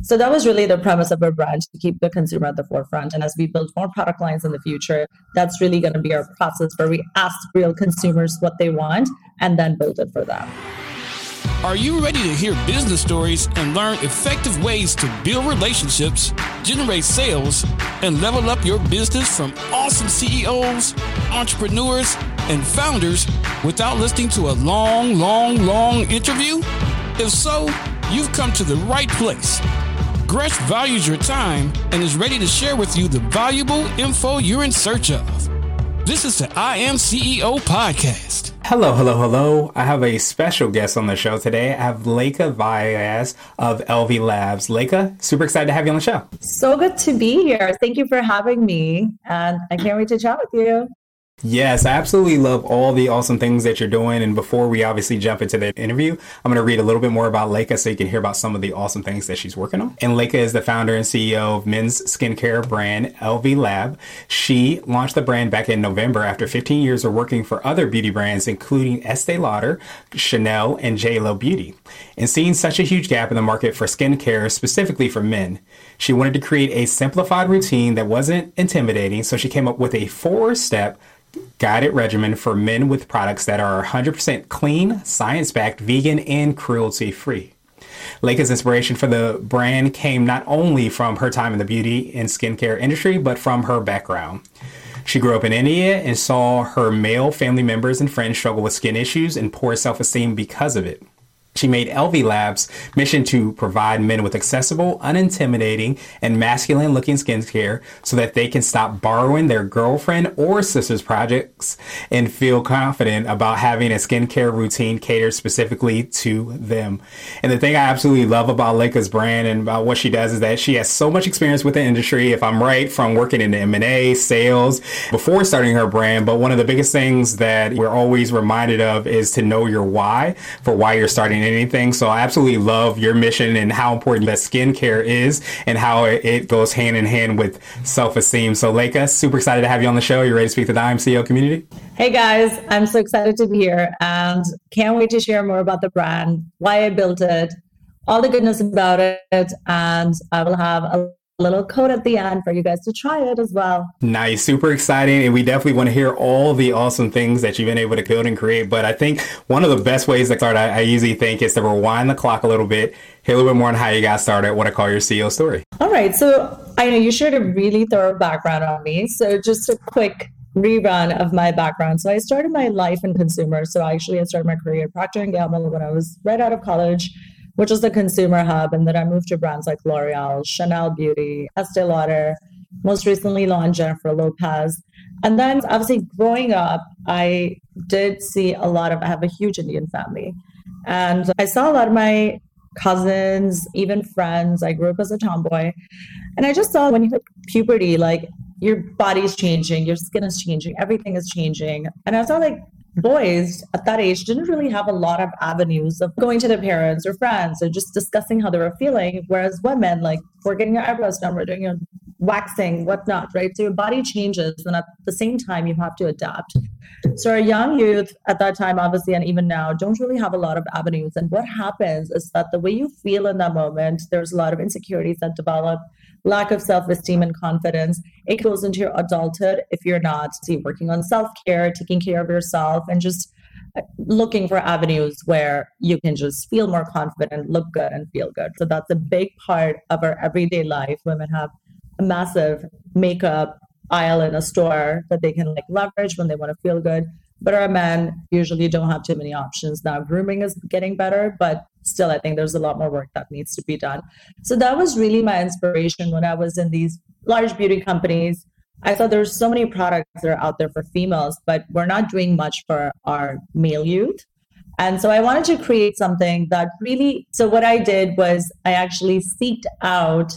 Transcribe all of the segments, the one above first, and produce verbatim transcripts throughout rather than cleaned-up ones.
So that was really the premise of our brand, to keep the consumer at the forefront. And as we build more product lines in the future, that's really going to be our process, where we ask real consumers what they want and then build it for them. Are you ready to hear business stories and learn effective ways to build relationships, generate sales, and level up your business from awesome C E Os, entrepreneurs, and founders without listening to a long, long, long interview? If so, you've come to the right place. Gresh values your time and is ready to share with you the valuable info you're in search of. This is the I Am C E O Podcast. Hello, hello, hello. I have a special guest on the show today. I have Lekha Vyas of ELVY Labs. Lekha, super excited to have you on the show. So good to be here. Thank you for having me. And I can't wait to chat with you. Yes, I absolutely love all the awesome things that you're doing. And before we obviously jump into the interview, I'm going to read a little bit more about Lekha so you can hear about some of the awesome things that she's working on. And Lekha is the founder and C E O of men's skincare brand ELVY Lab. She launched the brand back in November after fifteen years of working for other beauty brands, including Estee Lauder, Chanel, and JLo Beauty. And seeing such a huge gap in the market for skincare, specifically for men, she wanted to create a simplified routine that wasn't intimidating. So she came up with a four-step guided regimen for men with products that are one hundred percent clean, science-backed, vegan, and cruelty-free. Lekha's inspiration for the brand came not only from her time in the beauty and skincare industry, but from her background. She grew up in India and saw her male family members and friends struggle with skin issues and poor self-esteem because of it. She made ELVY Labs' mission to provide men with accessible, unintimidating, and masculine-looking skincare so that they can stop borrowing their girlfriend or sister's projects and feel confident about having a skincare routine catered specifically to them. And the thing I absolutely love about Lekha's brand and about what she does is that she has so much experience with the industry, if I'm right, from working in the M and A, sales, before starting her brand. But one of the biggest things that we're always reminded of is to know your why for why you're starting anything. So I absolutely love your mission and how important that skincare is and how it goes hand in hand with self-esteem. So Lekha, super excited to have you on the show. You ready to speak to the I M C O community? Hey guys, I'm so excited to be here and can't wait to share more about the brand, why I built it, all the goodness about it, and I will have a little code at the end for you guys to try it as well. Nice, super exciting. And we definitely want to hear all the awesome things that you've been able to build and create. But I think one of the best ways to start, I, I usually think, is to rewind the clock a little bit, hear a little bit more on how you got started, what I call your C E O story. All right. So I know you shared a really thorough background on me. So just a quick rerun of my background. So I started my life in consumer. So actually I started my career at Procter and Gamble when I was right out of college, which was the consumer hub. And then I moved to brands like L'Oreal, Chanel Beauty, Estee Lauder, most recently launched Jennifer Lopez. And then obviously growing up, I did see a lot of, I have a huge Indian family. And I saw a lot of my cousins, even friends. I grew up as a tomboy. And I just saw when you hit puberty, like your body's changing, your skin is changing, everything is changing. And I saw like, boys at that age didn't really have a lot of avenues of going to their parents or friends or just discussing how they were feeling. Whereas women, like, we're getting our eyebrows done, we're doing your waxing, whatnot, right? So your body changes. And at the same time, you have to adapt. So our young youth at that time, obviously, and even now, don't really have a lot of avenues. And what happens is that the way you feel in that moment, there's a lot of insecurities that develop, lack of self-esteem and confidence. It goes into your adulthood if you're not see, working on self-care, taking care of yourself, and just looking for avenues where you can just feel more confident, look good, and feel good. So that's a big part of our everyday life. Women have a massive makeup aisle in a store that they can like leverage when they want to feel good. But our men usually don't have too many options. Now grooming is getting better, but still I think there's a lot more work that needs to be done. So that was really my inspiration when I was in these large beauty companies. I thought there's so many products that are out there for females, but we're not doing much for our male youth. And so I wanted to create something that really, so what I did was I actually seeked out,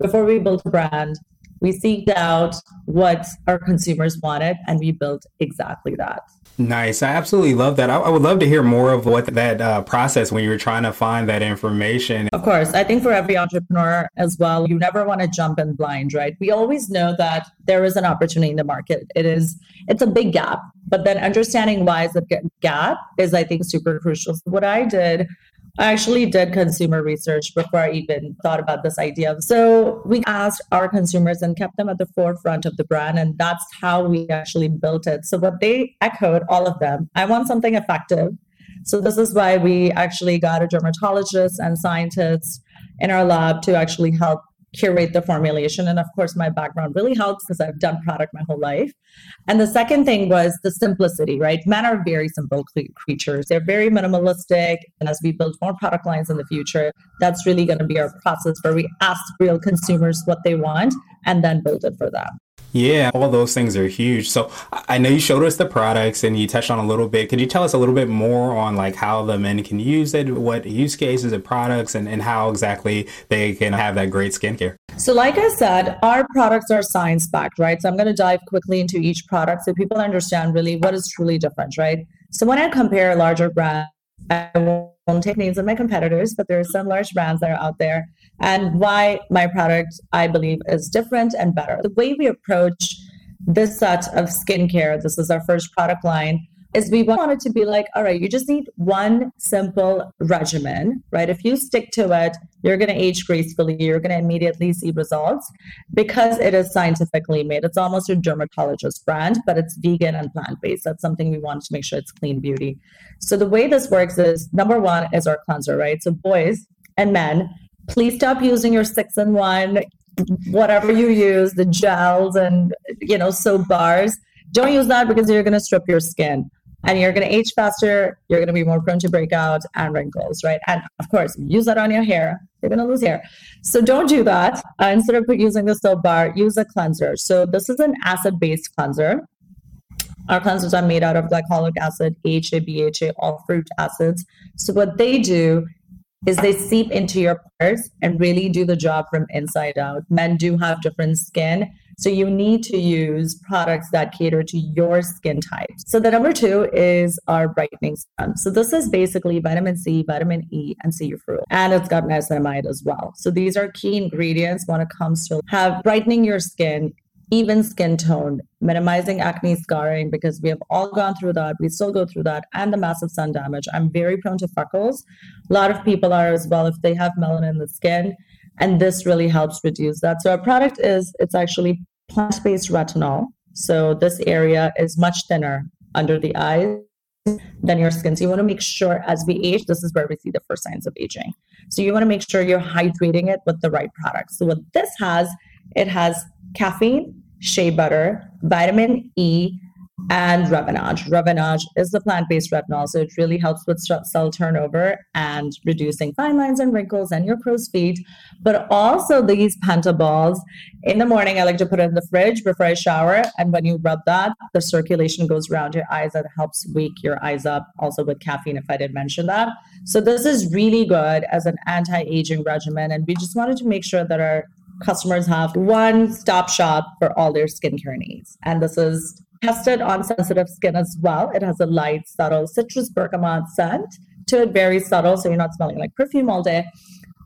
before we built a brand, we seeked out what our consumers wanted, and we built exactly that. Nice. I absolutely love that. I, I would love to hear more of what that uh, process when you were trying to find that information. Of course. I think for every entrepreneur as well, you never want to jump in blind, right? We always know that there is an opportunity in the market. It is, it's a big gap, but then understanding why is the gap is, I think, super crucial. So what I did I actually did consumer research before I even thought about this idea. So we asked our consumers and kept them at the forefront of the brand. And that's how we actually built it. So what they echoed, all of them, I want something effective. So this is why we actually got a dermatologist and scientists in our lab to actually help curate the formulation. And of course, my background really helps because I've done product my whole life. And the second thing was the simplicity, right? Men are very simple creatures. They're very minimalistic. And as we build more product lines in the future, that's really going to be our process where we ask real consumers what they want and then build it for them. Yeah, all those things are huge. So I know you showed us the products and you touched on a little bit. Could you tell us a little bit more on like how the men can use it, what use cases and products, and, and how exactly they can have that great skincare? So like I said, our products are science-backed, right? So I'm going to dive quickly into each product so people understand really what is truly different, right? So when I compare larger brands, I won't take names of my competitors, but there are some large brands that are out there. And why my product, I believe, is different and better. The way we approach this set of skincare, this is our first product line, is we wanted to be like, all right, you just need one simple regimen, right? If you stick to it, you're going to age gracefully. You're going to immediately see results because it is scientifically made. It's almost a dermatologist brand, but it's vegan and plant-based. That's something we wanted to make sure it's clean beauty. So the way this works is, number one is our cleanser, right? So boys and men, please stop using your six in one, whatever you use, the gels and, you know, soap bars. Don't use that because you're going to strip your skin and you're going to age faster. You're going to be more prone to breakouts and wrinkles, right? And of course, use that on your hair. You're going to lose hair. So don't do that. Uh, instead of using the soap bar, use a cleanser. So this is an acid-based cleanser. Our cleansers are made out of glycolic acid, A H A, B H A, all fruit acids. So what they do is they seep into your pores and really do the job from inside out. Men do have different skin, so you need to use products that cater to your skin type. So the number two is our brightening serum. So this is basically vitamin C, vitamin E, and cedarfruit. And it's got niacinamide as well. So these are key ingredients when it comes to have brightening your skin, even skin tone, minimizing acne scarring, because we have all gone through that. We still go through that, and the massive sun damage. I'm very prone to freckles. A lot of people are as well if they have melanin in the skin, and this really helps reduce that. So our product is, it's actually plant-based retinol. So this area is much thinner under the eyes than your skin. So you want to make sure as we age, this is where we see the first signs of aging. So you want to make sure you're hydrating it with the right products. So what this has, it has caffeine, shea butter, vitamin E, and Revenage. Revenage is the plant-based retinol, so it really helps with cell turnover and reducing fine lines and wrinkles and your crow's feet. But also these pentaballs, in the morning, I like to put it in the fridge before I shower. And when you rub that, the circulation goes around your eyes and helps wake your eyes up, also with caffeine, if I did mention that. So this is really good as an anti-aging regimen. And we just wanted to make sure that our customers have one stop shop for all their skincare needs. And this is tested on sensitive skin as well. It has a light, subtle citrus bergamot scent to it, very subtle. So you're not smelling like perfume all day,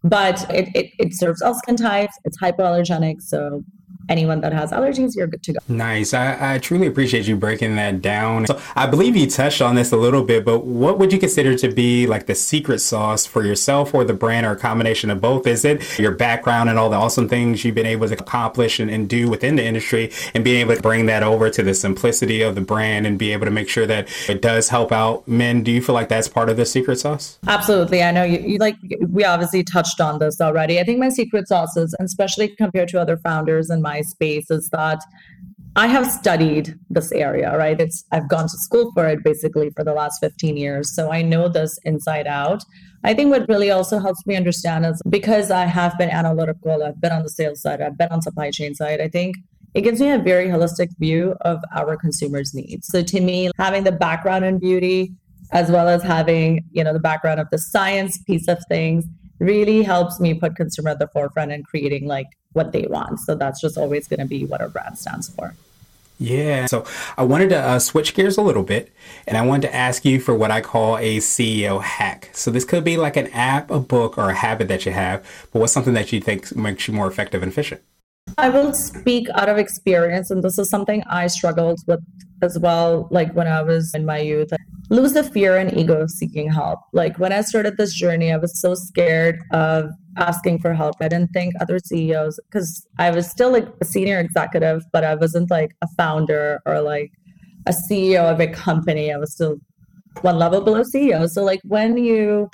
but it, it, it serves all skin types. It's hypoallergenic. So anyone that has allergies, you're good to go. Nice. I, I truly appreciate you breaking that down. So I believe you touched on this a little bit, but what would you consider to be like the secret sauce for yourself or the brand, or a combination of both? Is it your background and all the awesome things you've been able to accomplish and, and do within the industry, and being able to bring that over to the simplicity of the brand and be able to make sure that it does help out men? Do you feel like that's part of the secret sauce? Absolutely. I know you, you like, we obviously touched on this already. I think my secret sauce is, and especially compared to other founders in my space, is that I have studied this area, right? It's, I've gone to school for it basically for the last fifteen years. So I know this inside out. I think what really also helps me understand is because I have been analytical, I've been on the sales side, I've been on supply chain side, I think it gives me a very holistic view of our consumers' needs. So to me, having the background in beauty, as well as having, you know, the background of the science piece of things, really helps me put consumer at the forefront and creating like what they want. So that's just always going to be what our brand stands for. Yeah. So I wanted to uh, switch gears a little bit, and I wanted to ask you for what I call a C E O hack. So this could be like an app, a book, or a habit that you have, but what's something that you think makes you more effective and efficient? I will speak out of experience, and this is something I struggled with as well, like when I was in my youth. lose the fear and ego of seeking help. Like when I started this journey, I was so scared of asking for help. I didn't think other C E Os, because I was still like a senior executive, but I wasn't like a founder or like a C E O of a company. I was still one level below C E O. So like when you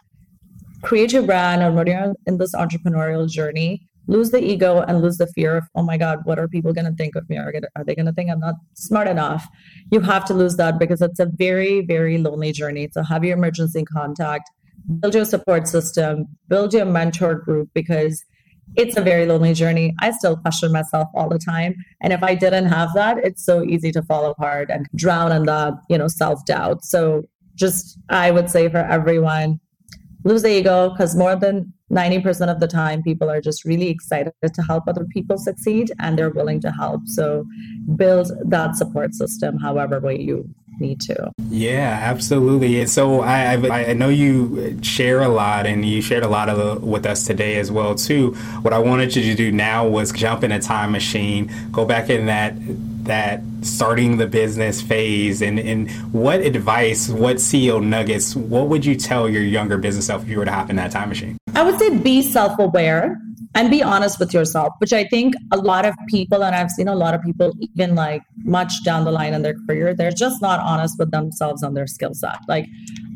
create your brand or when you're in this entrepreneurial journey, lose the ego and lose the fear of, oh my God, what are people going to think of me? Are, gonna, are they going to think I'm not smart enough? You have to lose that, because it's a very, very lonely journey. So have your emergency contact, build your support system, build your mentor group, because it's a very lonely journey. I still question myself all the time. And if I didn't have that, it's so easy to fall apart and drown in that, you know, self-doubt. So just, I would say for everyone, lose the ego, because more than ninety percent of the time, people are just really excited to help other people succeed and they're willing to help. So build that support system however way you need to. Yeah, absolutely. And so I, I, I know you share a lot, and you shared a lot of with us today as well, too. What I wanted you to do now was jump in a time machine, go back in that that starting the business phase, and, and what advice, what C E O nuggets, what would you tell your younger business self if you were to hop in that time machine? I would say be self-aware and be honest with yourself, which I think a lot of people, and I've seen a lot of people even like much down the line in their career, they're just not honest with themselves on their skill set. Like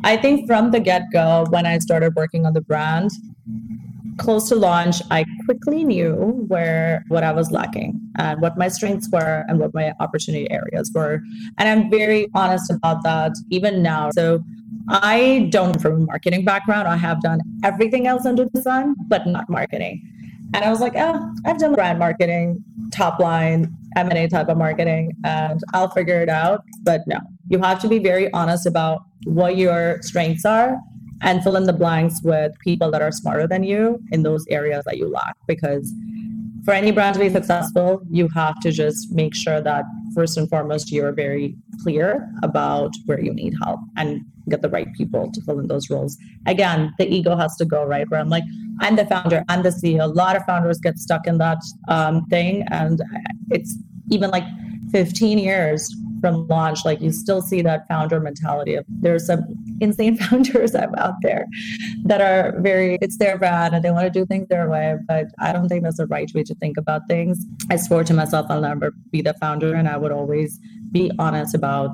I think from the get-go, when I started working on the brand, close to launch, I quickly knew where what I was lacking and what my strengths were and what my opportunity areas were. And I'm very honest about that even now. So I don't, from a marketing background, I have done everything else under the sun, but not marketing. And I was like, oh, I've done brand marketing, top line, M and A type of marketing, and I'll figure it out. But no, you have to be very honest about what your strengths are and fill in the blanks with people that are smarter than you in those areas that you lack. Because for any brand to be successful, you have to just make sure that first and foremost, you're very clear about where you need help and get the right people to fill in those roles. Again, the ego has to go, right? Where I'm like, I'm the founder, I'm the C E O. A lot of founders get stuck in that um, thing. And it's even like fifteen years from launch, like you still see that founder mentality of there's some insane founders out there that are very, it's their brand and they want to do things their way, but I don't think that's the right way to think about things. I swore to myself I'll never be the founder, and I would always be honest about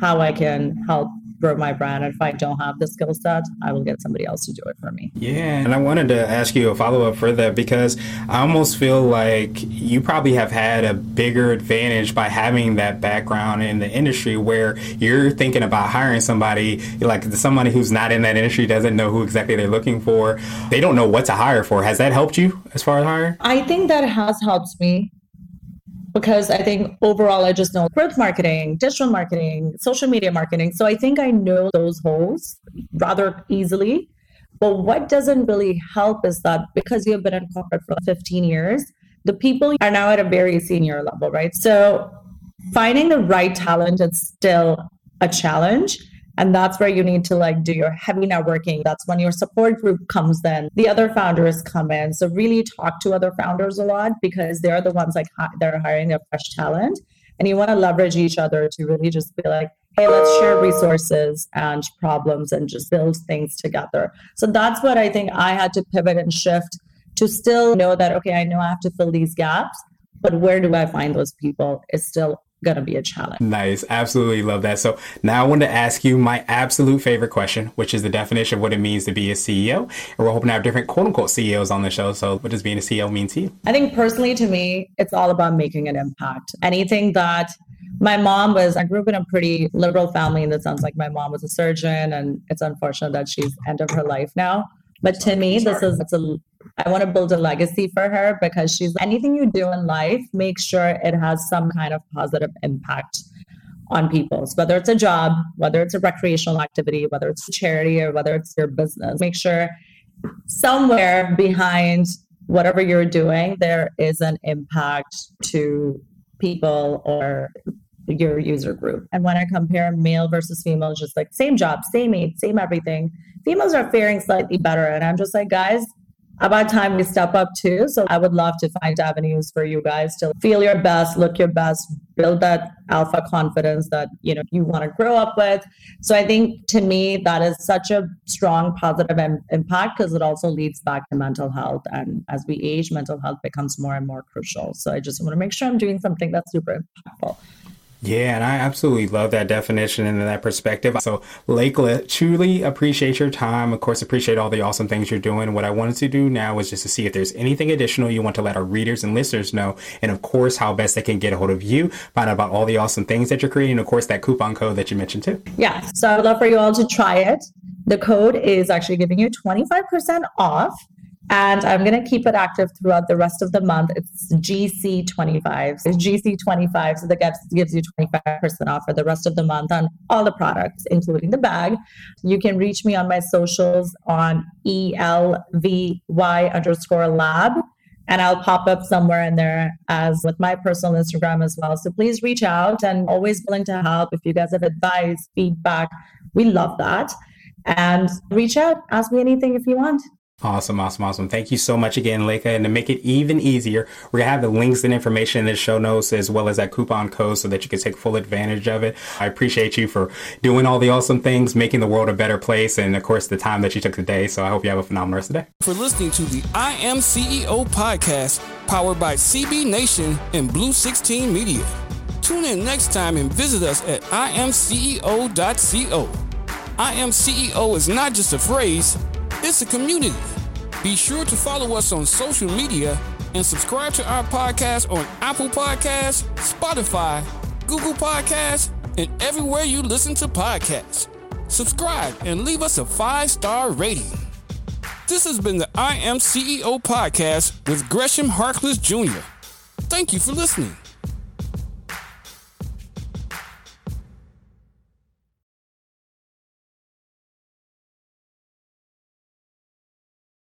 how I can help grow my brand. If I don't have the skill set, I will get somebody else to do it for me. Yeah. And I wanted to ask you a follow-up for that, because I almost feel like you probably have had a bigger advantage by having that background in the industry, where you're thinking about hiring somebody, like somebody who's not in that industry, doesn't know who exactly they're looking for. They don't know what to hire for. Has that helped you as far as hiring? I think that has helped me. Because I think overall, I just know growth marketing, digital marketing, social media marketing. So I think I know those holes rather easily. But what doesn't really help is that because you've been in corporate for fifteen years, the people are now at a very senior level, right? So finding the right talent is still a challenge. And that's where you need to like do your heavy networking. That's when your support group comes in. The other founders come in. So really talk to other founders a lot, because they're the ones like that are hiring their fresh talent. And you want to leverage each other to really just be like, hey, let's share resources and problems and just build things together. So that's what I think I had to pivot and shift to still know that, okay, I know I have to fill these gaps, but where do I find those people is still going to be a challenge. Nice. Absolutely love that. So now I wanted to ask you my absolute favorite question, which is the definition of what it means to be a C E O. And we're hoping to have different quote unquote C E Os on the show. So what does being a C E O mean to you? I think personally, to me, it's all about making an impact. Anything that my mom was, I grew up in a pretty liberal family in the sense like my mom was a surgeon, and it's unfortunate that she's end of her life now. But to me, this is, it's a, I want to build a legacy for her, because she's, anything you do in life, make sure it has some kind of positive impact on people. So whether it's a job, whether it's a recreational activity, whether it's a charity, or whether it's your business, make sure somewhere behind whatever you're doing, there is an impact to people or your user group. And when I compare male versus female, just like same job, same age, same everything, females are faring slightly better. And I'm just like, guys, about time we step up too. So I would love to find avenues for you guys to feel your best, look your best, build that alpha confidence that, you know, you want to grow up with. So I think to me, that is such a strong positive im- impact because it also leads back to mental health. And as we age, mental health becomes more and more crucial. So I just want to make sure I'm doing something that's super impactful. Yeah, and I absolutely love that definition and that perspective. So, Lekha, truly appreciate your time. Of course, appreciate all the awesome things you're doing. What I wanted to do now was just to see if there's anything additional you want to let our readers and listeners know, and of course, how best they can get a hold of you, find out about all the awesome things that you're creating, and of course, that coupon code that you mentioned too. Yeah, so I would love for you all to try it. The code is actually giving you twenty-five percent off. And I'm going to keep it active throughout the rest of the month. It's G C twenty-five. It's G C twenty-five. So that gives, gives you twenty-five percent off for the rest of the month on all the products, including the bag. You can reach me on my socials on E L V Y underscore lab. And I'll pop up somewhere in there as with my personal Instagram as well. So please reach out, and always willing to help. If you guys have advice, feedback, we love that. And reach out, ask me anything if you want. Awesome, awesome, awesome. Thank you so much again, Lekha. And to make it even easier, we're going to have the links and information in the show notes as well as that coupon code so that you can take full advantage of it. I appreciate you for doing all the awesome things, making the world a better place, and of course, the time that you took today. So I hope you have a phenomenal rest of the day. For listening to the I Am C E O podcast, powered by C B Nation and Blue sixteen Media. Tune in next time and visit us at I am C E O dot co. I Am C E O is not just a phrase. It's a community. Be sure to follow us on social media and subscribe to our podcast on Apple Podcasts, Spotify, Google Podcasts, and everywhere you listen to podcasts. Subscribe and leave us a five-star rating. This has been the I Am C E O podcast with Gresham Harkless Junior Thank you for listening.